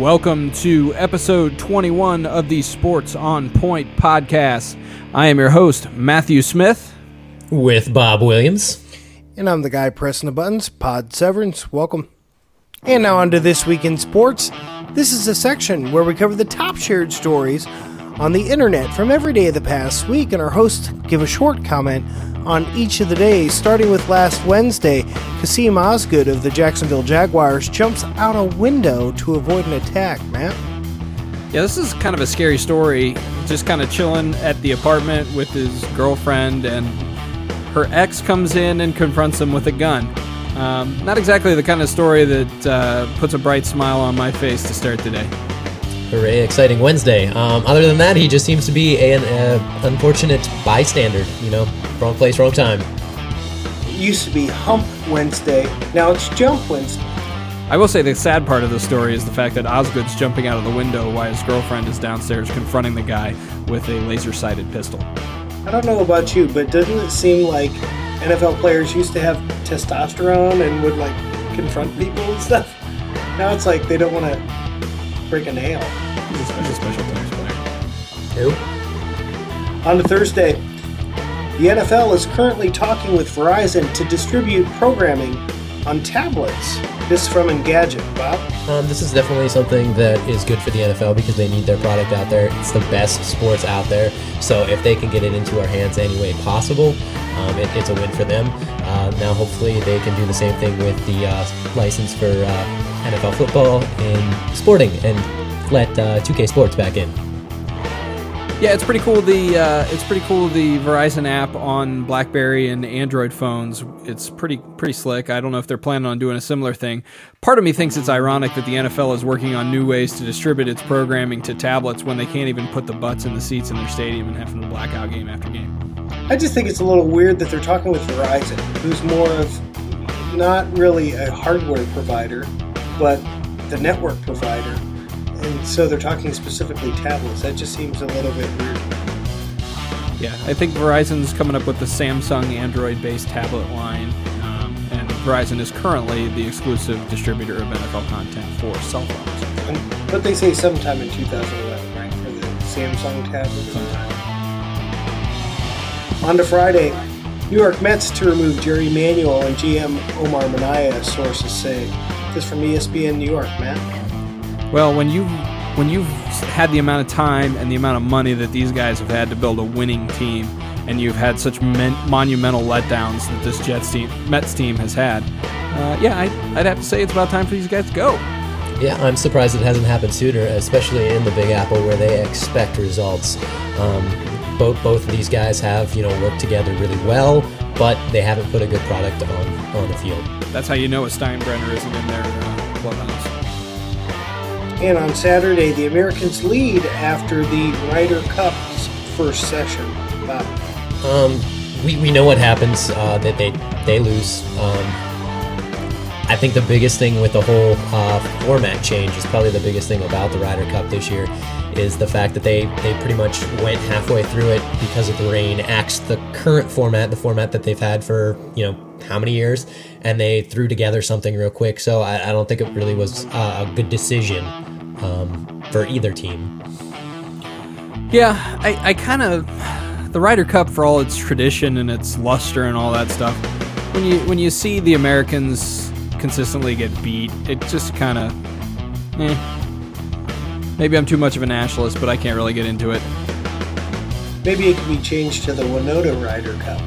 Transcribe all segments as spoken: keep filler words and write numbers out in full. Welcome to episode twenty-one of the Sports on Point podcast. I am your host, Matthew Smith. With Bob Williams. And I'm the guy pressing the buttons, Pod Severance. Welcome. And now on to This Week in Sports. This is a section where we cover the top shared stories on the internet from every day of the past week, and our hosts give a short comment on each of the days, starting with last Wednesday. Kasim Osgood of the Jacksonville Jaguars jumps out a window to avoid an attack, Matt. Yeah, this is kind of a scary story. Just kind of chilling at the apartment with his girlfriend, and her ex comes in and confronts him with a gun. Um, not exactly the kind of story that uh, puts a bright smile on my face to start today. Hooray, exciting Wednesday. Um, other than that, he just seems to be an uh, unfortunate bystander, you know, wrong place, wrong time. It used to be Hump Wednesday, now it's Jump Wednesday. I will say the sad part of the story is the fact that Osgood's jumping out of the window while his girlfriend is downstairs confronting the guy with a laser-sighted pistol. I don't know about you, but doesn't it seem like N F L players used to have testosterone and would, like, confront people and stuff? Now it's like they don't want to break a nail. He's a special teams player. Who? On to Thursday. The N F L is currently talking with Verizon to distribute programming on tablets. This from Engadget, Bob. Um, this is definitely something that is good for the N F L because they need their product out there. It's the best sports out there. So if they can get it into our hands any way possible, um, it, it's a win for them. Uh, now hopefully they can do the same thing with the uh, license for uh, N F L football and sporting, and let uh, two K Sports back in. Yeah, it's pretty cool. The uh, it's pretty cool. The Verizon app on BlackBerry and Android phones. It's pretty pretty slick. I don't know if they're planning on doing a similar thing. Part of me thinks it's ironic that the N F L is working on new ways to distribute its programming to tablets when they can't even put the butts in the seats in their stadium and having to black out game after game. I just think it's a little weird that they're talking with Verizon, who's more of not really a hardware provider, but the network provider, and so they're talking specifically tablets. That just seems a little bit weird. Yeah, I think Verizon's coming up with the Samsung Android-based tablet line, um, and Verizon is currently the exclusive distributor of N F L content for cell phones. And, but they say sometime in two thousand eleven, right, for the Samsung tablet? Sometime. On to Friday. New York Mets to remove Jerry Manuel and G M Omar Minaya, sources say. This from E S P N New York, man. Well, when you when you've had the amount of time and the amount of money that these guys have had to build a winning team, and you've had such men, monumental letdowns that this Jets team, Mets team has had, uh, yeah, I, I'd have to say it's about time for these guys to go. Yeah, I'm surprised it hasn't happened sooner, especially in the Big Apple where they expect results. Um, both both of these guys have you know worked together really well, but they haven't put a good product on, on the field. That's how you know a Steinbrenner isn't in their uh, clubhouse. And on Saturday, the Americans lead after the Ryder Cup's first session. Wow. Um, we, we know what happens, uh, that they, they lose. Um, I think the biggest thing with the whole uh, format change is probably the biggest thing about the Ryder Cup this year is the fact that they, they pretty much went halfway through it because of the rain, axed the current format, the format that they've had for, you know, how many years, and they threw together something real quick. So I, I don't think it really was uh, a good decision um, for either team. Yeah, I, I kind of... The Ryder Cup, for all its tradition and its luster and all that stuff, when you when you see the Americans consistently get beat, it just kind of... Eh. Maybe I'm too much of a nationalist, but I can't really get into it. Maybe it could be changed to the Winona Ryder Cup.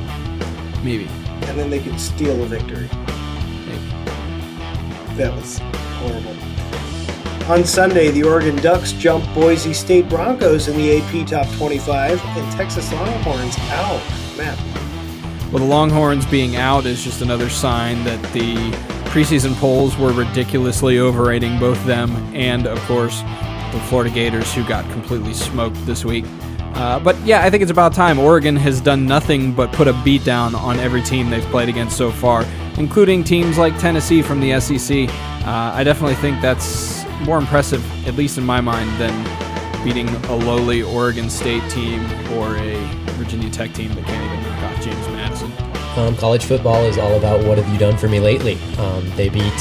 Maybe. And then they could steal a victory. Maybe. That was horrible. On Sunday, the Oregon Ducks jumped Boise State Broncos in the A P Top twenty-five, and Texas Longhorns out. Man. Well, the Longhorns being out is just another sign that the preseason polls were ridiculously overrating both them and, of course, the Florida Gators, who got completely smoked this week. Uh, but yeah, I think it's about time. Oregon has done nothing but put a beatdown on every team they've played against so far, including teams like Tennessee from the S E C. Uh, I definitely think that's more impressive, at least in my mind, than beating a lowly Oregon State team or a Virginia Tech team that can't even knock off James Madison. Um, college football is all about what have you done for me lately. Um, they beat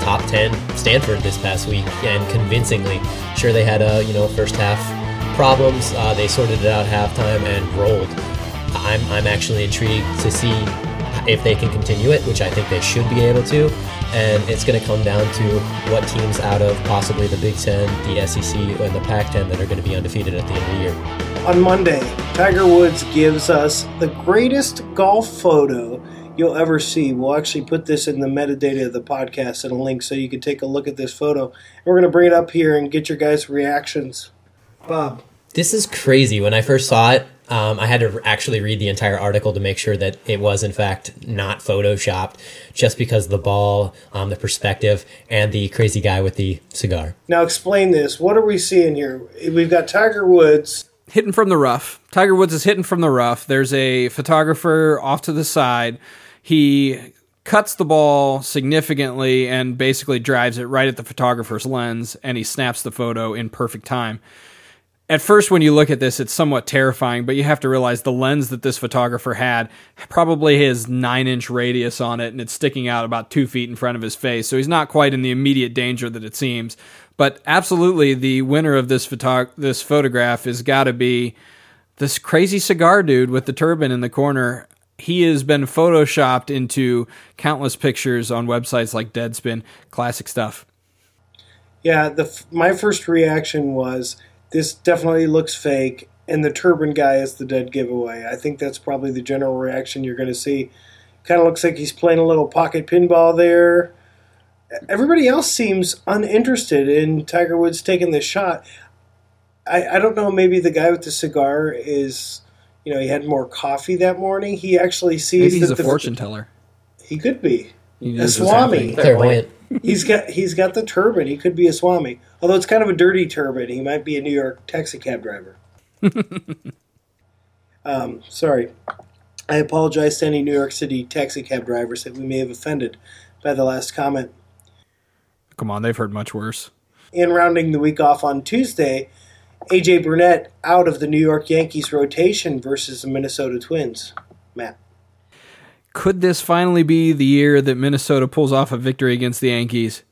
top ten Stanford this past week, and convincingly. Sure, they had a, you know, first half problems. Uh, they sorted it out halftime and rolled. I'm I'm actually intrigued to see if they can continue it, which I think they should be able to. And it's going to come down to what teams out of possibly the Big Ten, the S E C, and the Pac ten that are going to be undefeated at the end of the year. On Monday, Tiger Woods gives us the greatest golf photo you'll ever see. We'll actually put this in the metadata of the podcast and a link so you can take a look at this photo. And we're going to bring it up here and get your guys' reactions. Bob. This is crazy. When I first saw it, Um, I had to actually read the entire article to make sure that it was, in fact, not photoshopped, just because the ball, um, the perspective, and the crazy guy with the cigar. Now explain this. What are we seeing here? We've got Tiger Woods. Hitting from the rough. Tiger Woods is hitting from the rough. There's a photographer off to the side. He cuts the ball significantly and basically drives it right at the photographer's lens, and he snaps the photo in perfect time. At first, when you look at this, it's somewhat terrifying, but you have to realize the lens that this photographer had probably has nine-inch radius on it, and it's sticking out about two feet in front of his face, so he's not quite in the immediate danger that it seems. But absolutely, the winner of this photog- this photograph has got to be this crazy cigar dude with the turban in the corner. He has been photoshopped into countless pictures on websites like Deadspin. Classic stuff. Yeah, the f- my first reaction was, this definitely looks fake, and the turban guy is the dead giveaway. I think that's probably the general reaction you're going to see. Kind of looks like he's playing a little pocket pinball there. Everybody else seems uninterested in Tiger Woods taking this shot. I, I don't know, maybe the guy with the cigar is, you know, he had more coffee that morning. He actually sees maybe he's that a the, fortune teller. He could be. He a swami. Clairvoyant. He's got he's got the turban. He could be a swami. Although it's kind of a dirty turban. He might be a New York taxi cab driver. um, sorry. I apologize to any New York City taxi cab drivers that we may have offended by the last comment. Come on, they've heard much worse. And rounding the week off on Tuesday, A J Burnett out of the New York Yankees rotation versus the Minnesota Twins. Matt. Could this finally be the year that Minnesota pulls off a victory against the Yankees?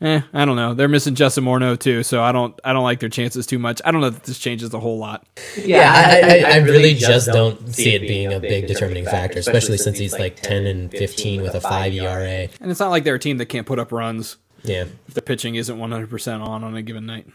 Eh, I don't know. They're missing Justin Morneau too, so I don't I don't like their chances too much. I don't know that this changes a whole lot. Yeah, yeah I, I, I, I really just don't, don't see it being a big determining factor, especially since he's like ten and fifteen with a five E R A. And it's not like they're a team that can't put up runs. Yeah, if the pitching isn't one hundred percent on on a given night.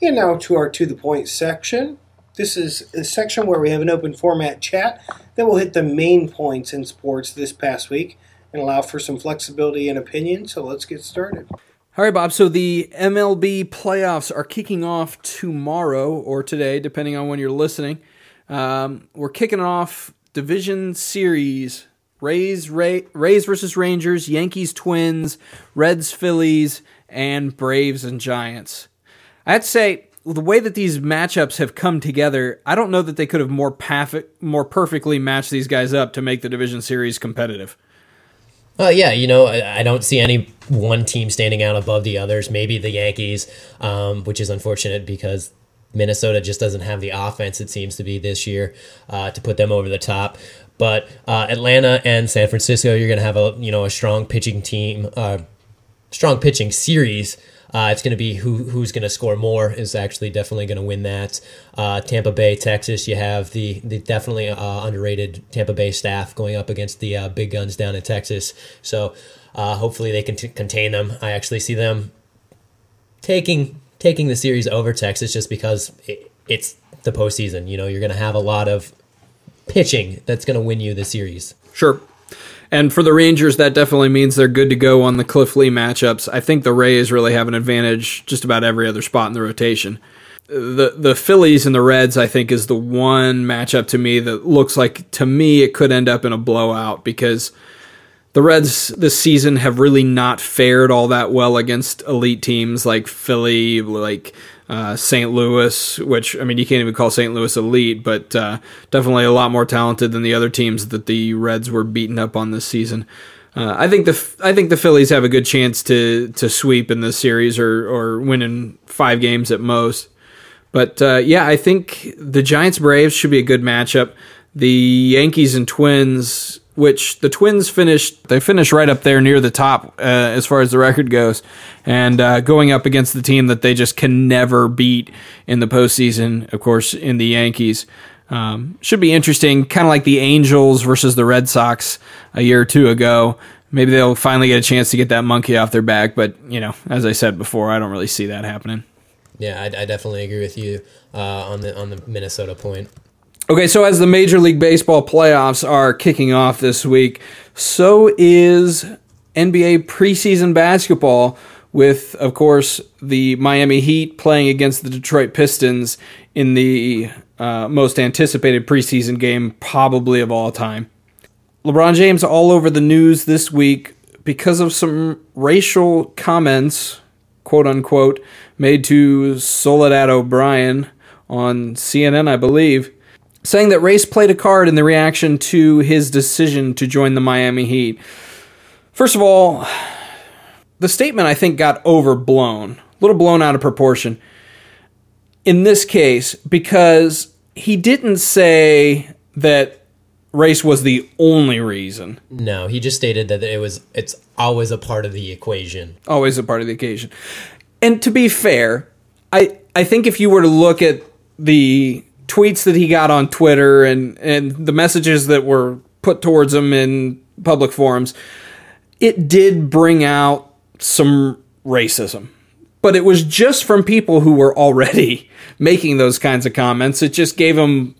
And now to our To The Point section. This is a section where we have an open format chat that will hit the main points in sports this past week and allow for some flexibility and opinion. So let's get started. All right, Bob. So the M L B playoffs are kicking off tomorrow or today, depending on when you're listening. Um, we're kicking off division series, Rays, Ray, Rays versus Rangers, Yankees, Twins, Reds, Phillies, and Braves and Giants. I'd say the way that these matchups have come together, I don't know that they could have more paf- more perfectly matched these guys up to make the division series competitive. Well, yeah, you know, I, I don't see any one team standing out above the others. Maybe the Yankees, um, which is unfortunate because Minnesota just doesn't have the offense, it seems to be this year, uh, to put them over the top. But uh, Atlanta and San Francisco, you're going to have a you know a strong pitching team, uh, strong pitching series. Uh, it's going to be who who's going to score more is actually definitely going to win that. Uh, Tampa Bay, Texas, you have the, the definitely uh, underrated Tampa Bay staff going up against the uh, big guns down in Texas. So uh, hopefully they can t- contain them. I actually see them taking taking the series over Texas just because it, it's the postseason. You know, you're going to have a lot of pitching that's going to win you the series. Sure. And for the Rangers, that definitely means they're good to go on the Cliff Lee matchups. I think the Rays really have an advantage just about every other spot in the rotation. The the Phillies and the Reds, I think, is the one matchup to me that looks like, to me, it could end up in a blowout because the Reds this season have really not fared all that well against elite teams like Philly, like uh, Saint Louis, which, I mean, you can't even call Saint Louis elite, but uh, definitely a lot more talented than the other teams that the Reds were beaten up on this season. Uh, I think the I think the Phillies have a good chance to to sweep in this series or, or win in five games at most. But, uh, yeah, I think the Giants-Braves should be a good matchup. The Yankees and Twins which the Twins finished, they finished right up there near the top uh, as far as the record goes, and uh, going up against the team that they just can never beat in the postseason, of course, in the Yankees. Um, should be interesting, kind of like the Angels versus the Red Sox a year or two ago. Maybe they'll finally get a chance to get that monkey off their back, but, you know, as I said before, I don't really see that happening. Yeah, I, I definitely agree with you uh, on the on the Minnesota point. Okay, so as the Major League Baseball playoffs are kicking off this week, so is N B A preseason basketball with, of course, the Miami Heat playing against the Detroit Pistons in the uh, most anticipated preseason game probably of all time. LeBron James all over the news this week because of some racial comments, quote-unquote, made to Soledad O'Brien on C N N, I believe, saying that race played a card in the reaction to his decision to join the Miami Heat. First of all, the statement, I think, got overblown, a little blown out of proportion in this case, because he didn't say that race was the only reason. No, he just stated that it was. It's always a part of the equation. Always a part of the equation. And to be fair, I, I think if you were to look at the tweets that he got on Twitter and, and the messages that were put towards him in public forums, it did bring out some racism. But it was just from people who were already making those kinds of comments. It just gave him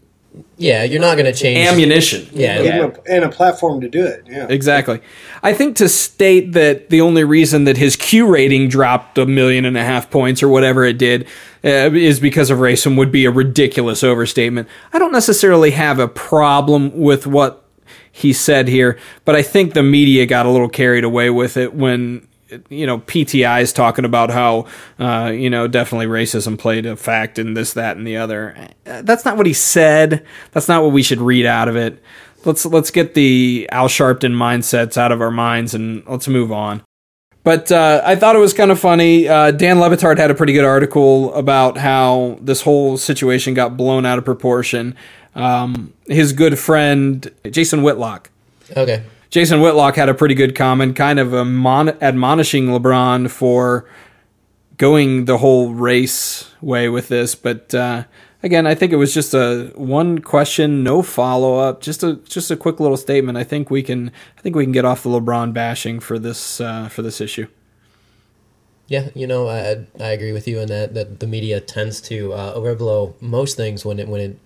yeah, you're not going to change ammunition. Yeah, yeah. And, a, and a platform to do it. Yeah, exactly. I think to state that the only reason that his Q rating dropped a million and a half points or whatever it did uh, is because of racism would be a ridiculous overstatement. I don't necessarily have a problem with what he said here, but I think the media got a little carried away with it when, you know, P T I is talking about how, uh, you know, definitely racism played a fact in this, that, and the other. That's not what he said. That's not what we should read out of it. Let's let's get the Al Sharpton mindsets out of our minds and let's move on. But uh, I thought it was kind of funny. Uh, Dan Le Batard had a pretty good article about how this whole situation got blown out of proportion. Um, his good friend, Jason Whitlock. Okay. Jason Whitlock had a pretty good comment, kind of admon- admonishing LeBron for going the whole race way with this. But uh, again, I think it was just a one question, no follow up, just a just a quick little statement. I think we can I think we can get off the LeBron bashing for this uh, for this issue. Yeah, you know, I I agree with you in that that the media tends to uh, overblow most things when it when it.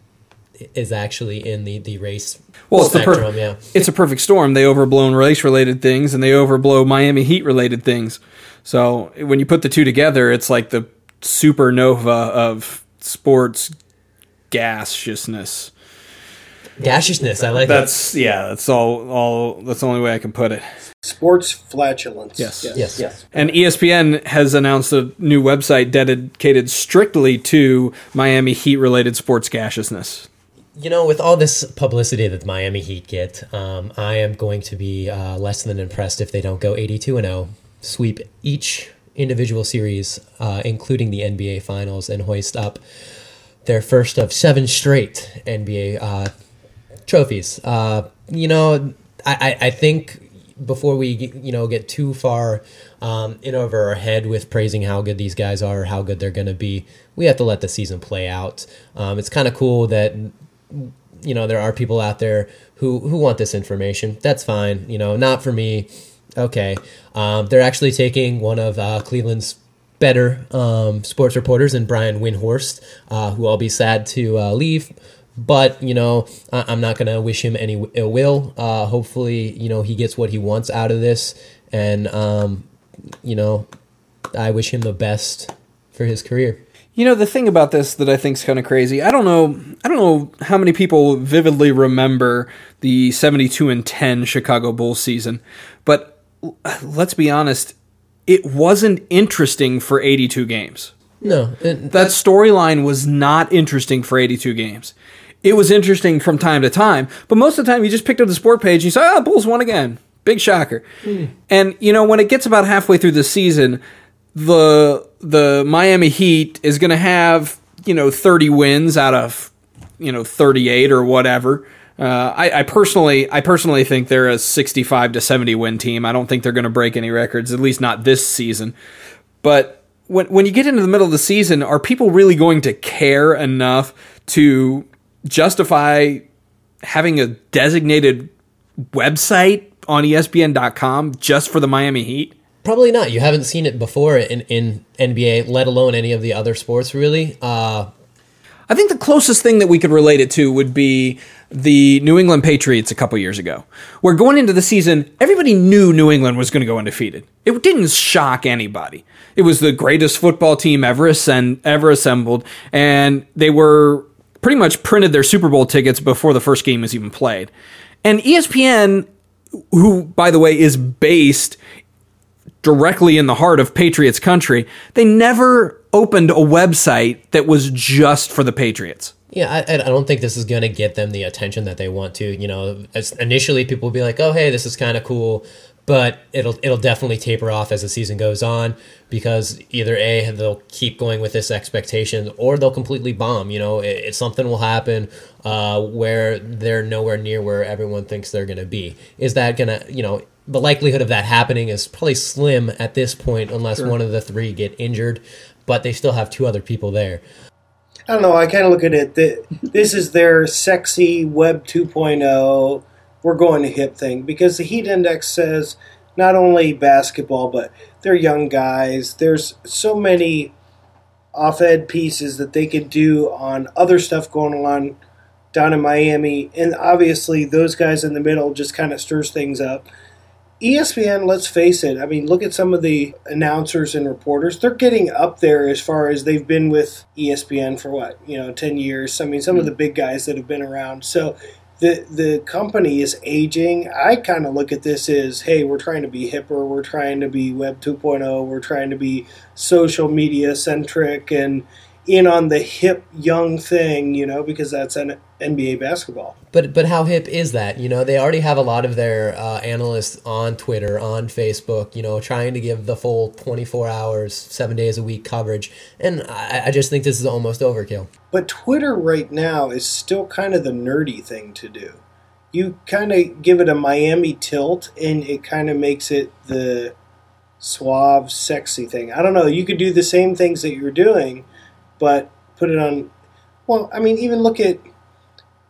is actually in the, the race well, spectrum, it's the per- yeah. It's a perfect storm. They overblown race-related things, and they overblow Miami Heat-related things. So when you put the two together, it's like the supernova of sports gaseousness. Gaseousness, I like that's, that. Yeah, that's all, all. That's the only way I can put it. Sports flatulence. Yes. Yes. yes, yes. And E S P N has announced a new website dedicated strictly to Miami Heat-related sports gaseousness. You know, with all this publicity that the Miami Heat get, um, I am going to be uh, less than impressed if they don't go eighty-two and oh, sweep each individual series, uh, including the N B A Finals, and hoist up their first of seven straight N B A uh, trophies. Uh, you know, I, I, I think before we you know get too far um, in over our head with praising how good these guys are or how good they're going to be, we have to let the season play out. Um, it's kind of cool that, you know, there are people out there who, who want this information. That's fine. You know, not for me. Okay. Um, they're actually taking one of uh, Cleveland's better um, sports reporters in Brian Windhorst, uh, who I'll be sad to uh, leave. But, you know, I- I'm not going to wish him any ill will. Uh, hopefully, you know, he gets what he wants out of this. And, um, you know, I wish him the best for his career. You know, the thing about this that I think is kind of crazy, I don't know I don't know how many people vividly remember the seventy-two and ten Chicago Bulls season, but let's be honest, it wasn't interesting for eighty-two games. No. It, that storyline was not interesting for eighty-two games. It was interesting from time to time, but most of the time you just picked up the sport page and you saw, oh, Bulls won again. Big shocker. Mm. And, you know, when it gets about halfway through the season, the the Miami Heat is going to have, you know, thirty wins out of, you know, thirty-eight or whatever. Uh, I, I personally, I personally think they're a sixty-five to seventy win team. I don't think they're going to break any records, at least not this season. But when when you get into the middle of the season, are people really going to care enough to justify having a designated website on E S P N dot com just for the Miami Heat? Probably not. You haven't seen it before in, in N B A, let alone any of the other sports, really. Uh, I think the closest thing that we could relate it to would be the New England Patriots a couple years ago, where going into the season, everybody knew New England was going to go undefeated. It didn't shock anybody. It was the greatest football team ever, ascend, ever assembled, and they were pretty much printed their Super Bowl tickets before the first game was even played. And E S P N, who, by the way, is based directly in the heart of Patriots country, they never opened a website that was just for the Patriots. Yeah, I, I don't think this is going to get them the attention that they want to. You know, as initially people will be like, oh, hey, this is kind of cool, but it'll it'll definitely taper off as the season goes on, because either A, they'll keep going with this expectation, or they'll completely bomb. You know, it, it, something will happen uh, where they're nowhere near where everyone thinks they're going to be. Is that going to, you know, the likelihood of that happening is probably slim at this point, unless sure. one of the three get injured, but they still have two other people there. I don't know. I kind of look at it. This is their sexy web two point oh, we're going to hip thing, because the Heat Index says not only basketball, but they're young guys. There's so many op-ed pieces that they could do on other stuff going on down in Miami. And obviously those guys in the middle just kind of stirs things up. E S P N, let's face it, I mean, look at some of the announcers and reporters. They're getting up there as far as they've been with E S P N for, what, you know, ten years. I mean, some mm-hmm. of the big guys that have been around. So the the company is aging. I kind of look at this as, hey, we're trying to be hipper. We're trying to be Web two point oh. We're trying to be social media-centric and in on the hip young thing, you know, because that's an N B A basketball. But but how hip is that? You know, they already have a lot of their uh, analysts on Twitter, on Facebook, you know, trying to give the full twenty-four hours, seven days a week coverage. And I, I just think this is almost overkill. But Twitter right now is still kind of the nerdy thing to do. You kind of give it a Miami tilt, and it kind of makes it the suave, sexy thing. I don't know. You could do the same things that you're doing, but put it on. Well, I mean, even look at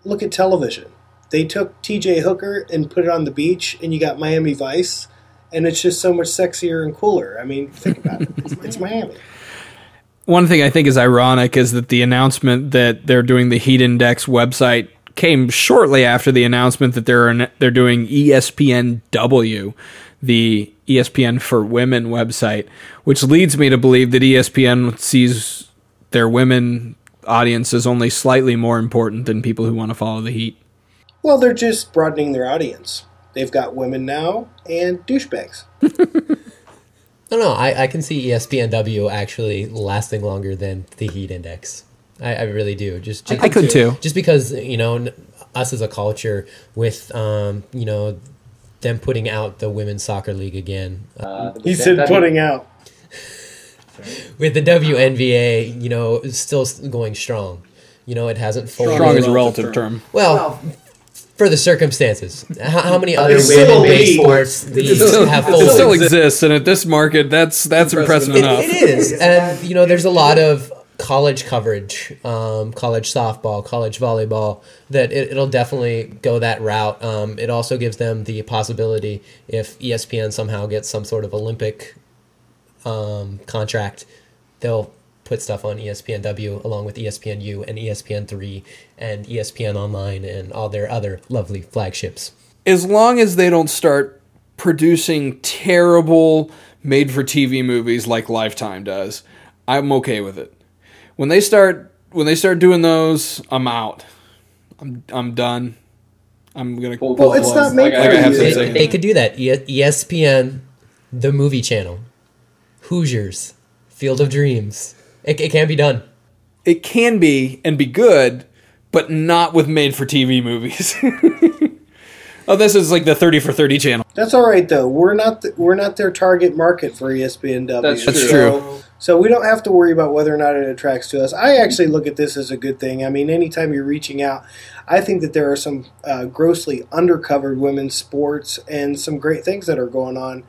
look at television. They took T J Hooker and put it on the beach, and you got Miami Vice, and it's just so much sexier and cooler. I mean, think about it. It's, it's Miami. One thing I think is ironic is that the announcement that they're doing the Heat Index website came shortly after the announcement that they're they're doing E S P N W, the E S P N for Women website, which leads me to believe that E S P N sees their women audience is only slightly more important than people who want to follow the Heat. Well, they're just broadening their audience. They've got women now and douchebags. No, no, I, I can see E S P N W actually lasting longer than the Heat Index. I, I really do. Just, just I could too, too. Just because, you know, us as a culture with, um, you know, them putting out the Women's Soccer League again. Uh, he said putting out. With the W N B A, you know, still going strong. You know, it hasn't fully. Strong is a relative term. Well, well, for the circumstances. How, how many other women-based sports leagues have fully? It still exists, and at this market, that's that's impressive, impressive enough. It, it is. And, you know, there's a lot of college coverage, um, college softball, college volleyball, that it, it'll definitely go that route. Um, it also gives them the possibility, if E S P N somehow gets some sort of Olympic Um, contract, they'll put stuff on E S P N W along with E S P N U and E S P N three and E S P N Online and all their other lovely flagships. As long as they don't start producing terrible made-for-T V movies like Lifetime does, I'm okay with it. When they start, when they start doing those, I'm out. I'm I'm done. I'm gonna. Well, well it's not made like for T V. They, they could do that. E S P N, the movie channel. Hoosiers, Field of Dreams. It, it can be done. It can be and be good, but not with made-for-T V movies. Oh, this is like the thirty for thirty channel. That's all right, though. We're not th- we're not their target market for E S P N W. That's true. So, So we don't have to worry about whether or not it attracts to us. I actually look at this as a good thing. I mean, anytime you're reaching out, I think that there are some uh, grossly undercovered women's sports and some great things that are going on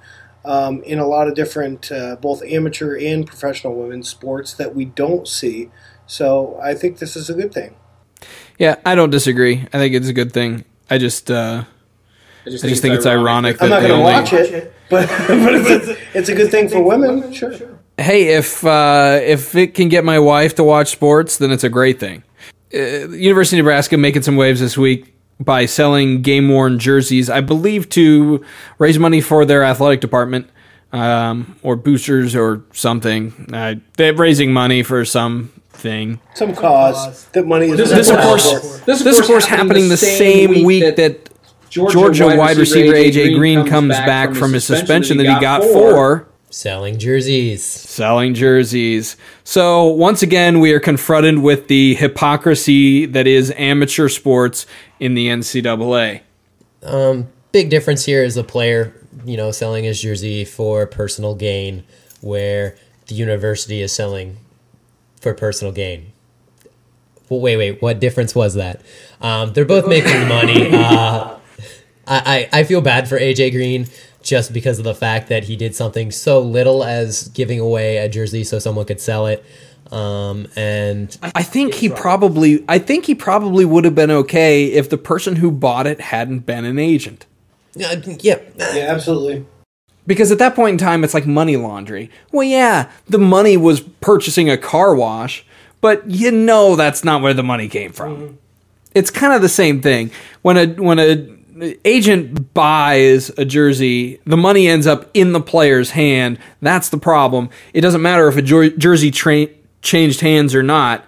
um, in a lot of different uh, both amateur and professional women's sports that we don't see. So I think this is a good thing. Yeah, I don't disagree. I think it's a good thing. I just... Uh... I just, I just think it's ironic. It's ironic that I'm not going to watch it, but, but it's, a, it's a good thing for women. Sure. Hey, if uh, if it can get my wife to watch sports, then it's a great thing. Uh, University of Nebraska making some waves this week by selling game-worn jerseys, I believe, to raise money for their athletic department um, or boosters or something. Uh, they're raising money for some... thing. Some cause. That money is... This, this, of, course, this, this of course, happening the same, same week that, that Georgia, Georgia wide receiver A J Green comes, comes back from, from his suspension that he got, got for... Selling jerseys. Selling jerseys. So, once again, we are confronted with the hypocrisy that is amateur sports in the N C double A. Um, big difference here is the player, you know, selling his jersey for personal gain, where the university is selling... for personal gain. Well, wait, wait. What difference was that? Um, they're both making money. Uh, I, I, I feel bad for A J Green just because of the fact that he did something so little as giving away a jersey so someone could sell it. Um, and I think he probably, I think he probably would have been okay if the person who bought it hadn't been an agent. Uh, yeah. Yeah, absolutely. Because at that point in time, it's like money laundering. Well, yeah, the money was purchasing a car wash, but you know that's not where the money came from. Mm-hmm. It's kind of the same thing. When a when a agent buys a jersey, the money ends up in the player's hand. That's the problem. It doesn't matter if a jer- jersey tra- changed hands or not.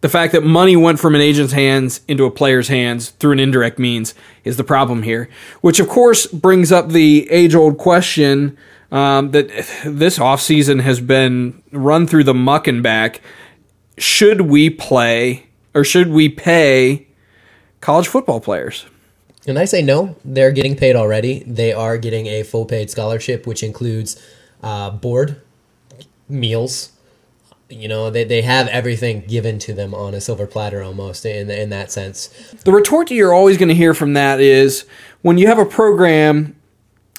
The fact that money went from an agent's hands into a player's hands through an indirect means is the problem here, which of course brings up the age-old question um, that this offseason has been run through the muck and back. Should we play or should we pay college football players? And I say no. They're getting paid already. They are getting a full paid scholarship, which includes uh, board, meals. You know, they they have everything given to them on a silver platter almost in in that sense. The retort that you're always going to hear from that is when you have a program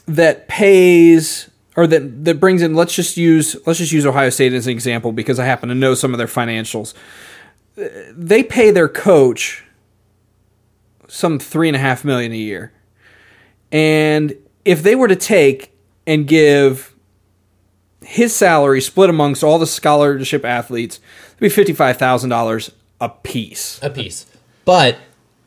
that pays or that, that brings in, let's just use let's just use Ohio State as an example because I happen to know some of their financials. They pay their coach some three and a half million a year, and if they were to take and give his salary split amongst all the scholarship athletes would be fifty-five thousand dollars a piece. A piece. But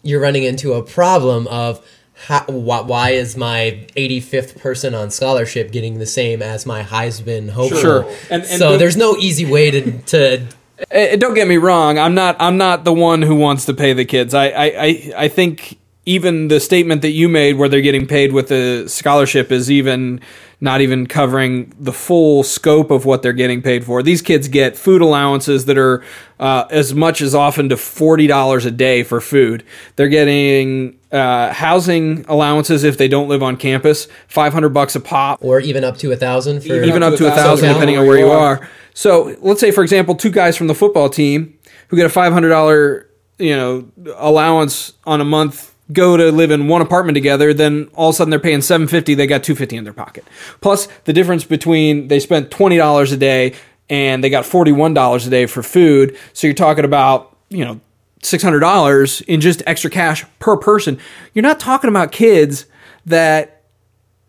you're running into a problem of how, why is my eighty-fifth person on scholarship getting the same as my Heisman hopeful? Sure. And, and so there's no easy way to... to and don't get me wrong. I'm not I'm not the one who wants to pay the kids. I, I, I, I think... Even the statement that you made where they're getting paid with the scholarship is even not even covering the full scope of what they're getting paid for. These kids get food allowances that are uh, as much as often to forty dollars a day for food. They're getting uh, housing allowances if they don't live on campus, five hundred bucks a pop. Or even up to one thousand dollars. For even up to one thousand dollars depending on where you are. So let's say, for example, two guys from the football team who get a five hundred dollars you know, allowance on a month go to live in one apartment together, then all of a sudden they're paying seven hundred fifty dollars, they got two hundred fifty dollars in their pocket. Plus the difference between they spent twenty dollars a day and they got forty-one dollars a day for food. So you're talking about, you know, six hundred dollars in just extra cash per person. You're not talking about kids that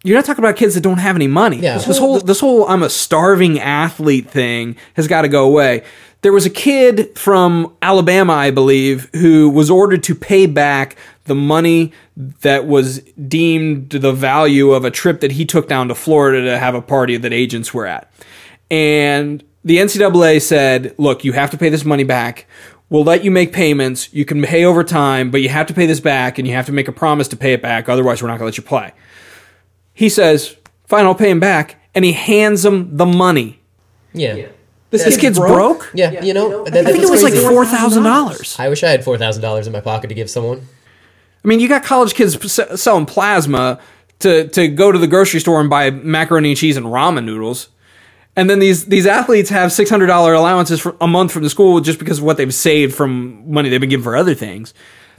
You're not talking about kids that don't have any money. Yeah. This whole this whole I'm a starving athlete thing has got to go away. There was a kid from Alabama, I believe, who was ordered to pay back the money that was deemed the value of a trip that he took down to Florida to have a party that agents were at. And the N C double A said, look, you have to pay this money back. We'll let you make payments. You can pay over time, but you have to pay this back, and you have to make a promise to pay it back. Otherwise, we're not going to let you play. He says, fine, I'll pay him back. And he hands him the money. Yeah. yeah. This, this kid's broke? broke? Yeah. yeah. You know, that, I think it was crazy. Like four thousand dollars. I wish I had four thousand dollars in my pocket to give someone. I mean, you got college kids selling plasma to, to go to the grocery store and buy macaroni and cheese and ramen noodles. And then these these athletes have six hundred dollars allowances for a month from the school just because of what they've saved from money they've been given for other things.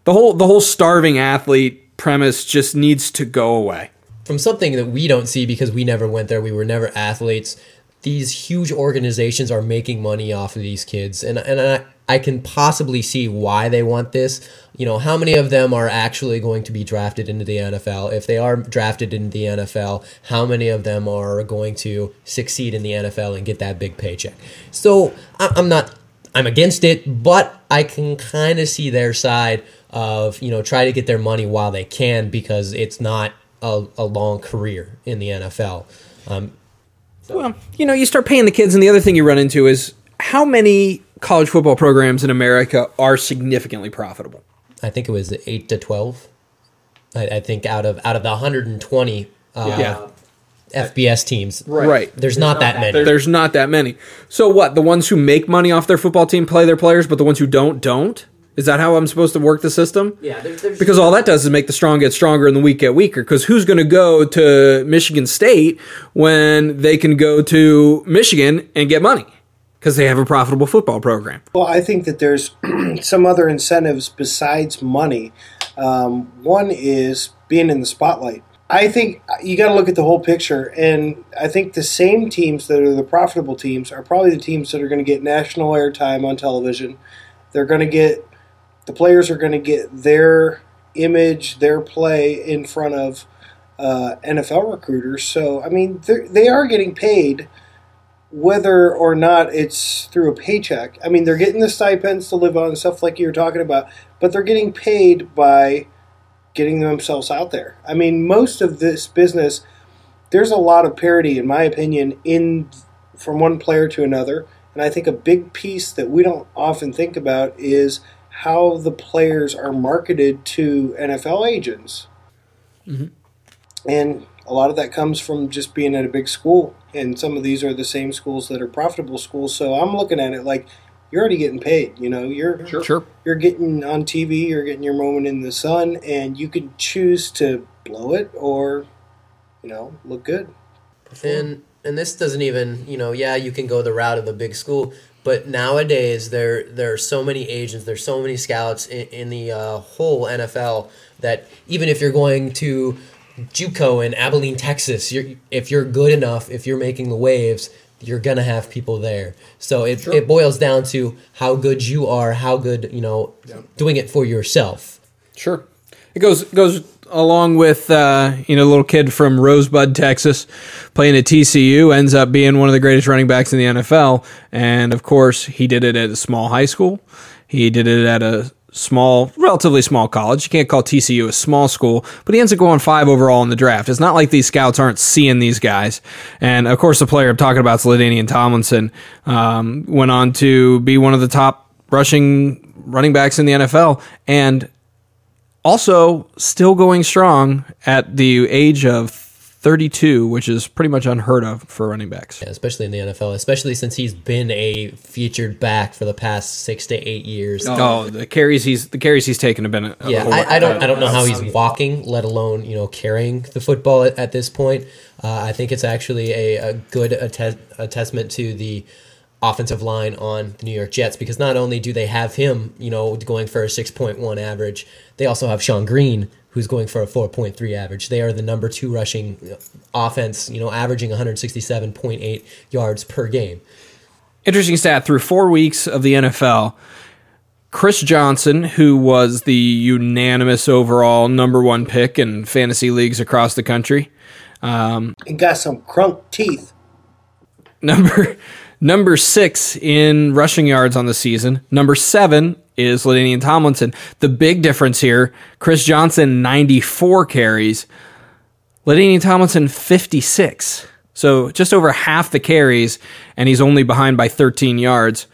The whole the whole starving athlete premise just needs to go away. From something that we don't see because we never went there, we were never athletes, these huge organizations are making money off of these kids. And and I, I can possibly see why they want this. You know, how many of them are actually going to be drafted into the N F L? If they are drafted into the N F L, how many of them are going to succeed in the N F L and get that big paycheck? So I'm not, I'm against it, but I can kind of see their side of, you know, try to get their money while they can, because it's not a, a long career in the N F L. Um, so. Well, you know, you start paying the kids, and the other thing you run into is how many college football programs in America are significantly profitable. I think it was eight to twelve. I, I think out of out of the one hundred twenty uh, yeah. F B S teams, right? right. There's, there's not, not that, that many. There's, there's not that many. So what? The ones who make money off their football team play their players, but the ones who don't don't. Is that how I'm supposed to work the system? Yeah. There's, there's because all that does is make the strong get stronger and the weak get weaker. Because who's going to go to Michigan State when they can go to Michigan and get money? Because they have a profitable football program. Well, I think that there's some other incentives besides money. Um, one is being in the spotlight. I think you got to look at the whole picture, and I think the same teams that are the profitable teams are probably the teams that are going to get national airtime on television. They're going to get the players are going to get their image, their play in front of uh, N F L recruiters. So I mean, they are getting paid. Whether or not it's through a paycheck. I mean, they're getting the stipends to live on, stuff like you were talking about, but they're getting paid by getting themselves out there. I mean, most of this business, there's a lot of parity, in my opinion, in from one player to another. And I think a big piece that we don't often think about is how the players are marketed to N F L agents. Mm-hmm. And a lot of that comes from just being at a big school. And some of these are the same schools that are profitable schools. So I'm looking at it like you're already getting paid. You know, you're sure. you're getting on T V, you're getting your moment in the sun, and you can choose to blow it or, you know, look good. And and this doesn't even, you know, yeah, you can go the route of the big school, but nowadays there there are so many agents, there's so many scouts in, in the uh, whole N F L that even if you're going to JUCO in Abilene, Texas, you're, if you're good enough, if you're making the waves, you're going to have people there. So it, sure. it boils down to how good you are, how good, you know, yeah. doing it for yourself. Sure. It goes goes along with, uh, you know, a little kid from Rosebud, Texas, playing at T C U, ends up being one of the greatest running backs in the N F L. And, of course, he did it at a small high school. He did it at a small, relatively small college. You can't call T C U a small school, but he ends up going five overall in the draft. It's not like these scouts aren't seeing these guys. And of course, the player I'm talking about is Ladainian Tomlinson, um, went on to be one of the top rushing running backs in the N F L and also still going strong at the age of thirty-two, which is pretty much unheard of for running backs. Yeah, especially in the N F L, especially since he's been a featured back for the past six to eight years. Oh, the carries he's the carries he's taken have been. A, yeah, a whole, I, I don't I don't know how he's walking, let alone you know carrying the football at, at this point. Uh, I think it's actually a, a good att- a testament to the offensive line on the New York Jets, because not only do they have him, you know, going for a six point one average, they also have Shawn Green, who's going for a four point three average. They are the number two rushing offense, you know, averaging one hundred sixty-seven point eight yards per game. Interesting stat. Through four weeks of the N F L, Chris Johnson, who was the unanimous overall number one pick in fantasy leagues across the country. Um, he got some crunk teeth. Number number six in rushing yards on the season. Number seven is Ladainian Tomlinson. The big difference here, Chris Johnson, ninety-four carries. Ladainian Tomlinson, fifty-six. So just over half the carries, and he's only behind by thirteen yards.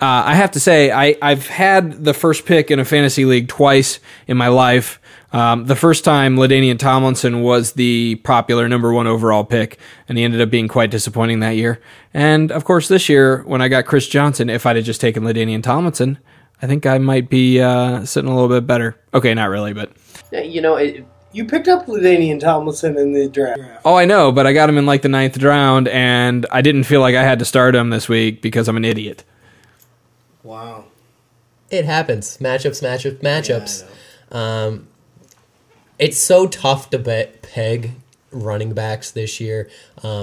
Uh, I have to say, I, I've had the first pick in a fantasy league twice in my life. Um, the first time, Ladainian Tomlinson was the popular number one overall pick, and he ended up being quite disappointing that year. And, of course, this year, when I got Chris Johnson, if I'd have just taken Ladainian Tomlinson, I think I might be uh, sitting a little bit better. Okay, not really, but... You know, it, You picked up LaDainian Tomlinson in the draft. Oh, I know, but I got him in like the ninth round, and I didn't feel like I had to start him this week because I'm an idiot. Wow. It happens. Matchups, matchups, matchups. Yeah, um, it's so tough to bet, peg running backs this year. Um,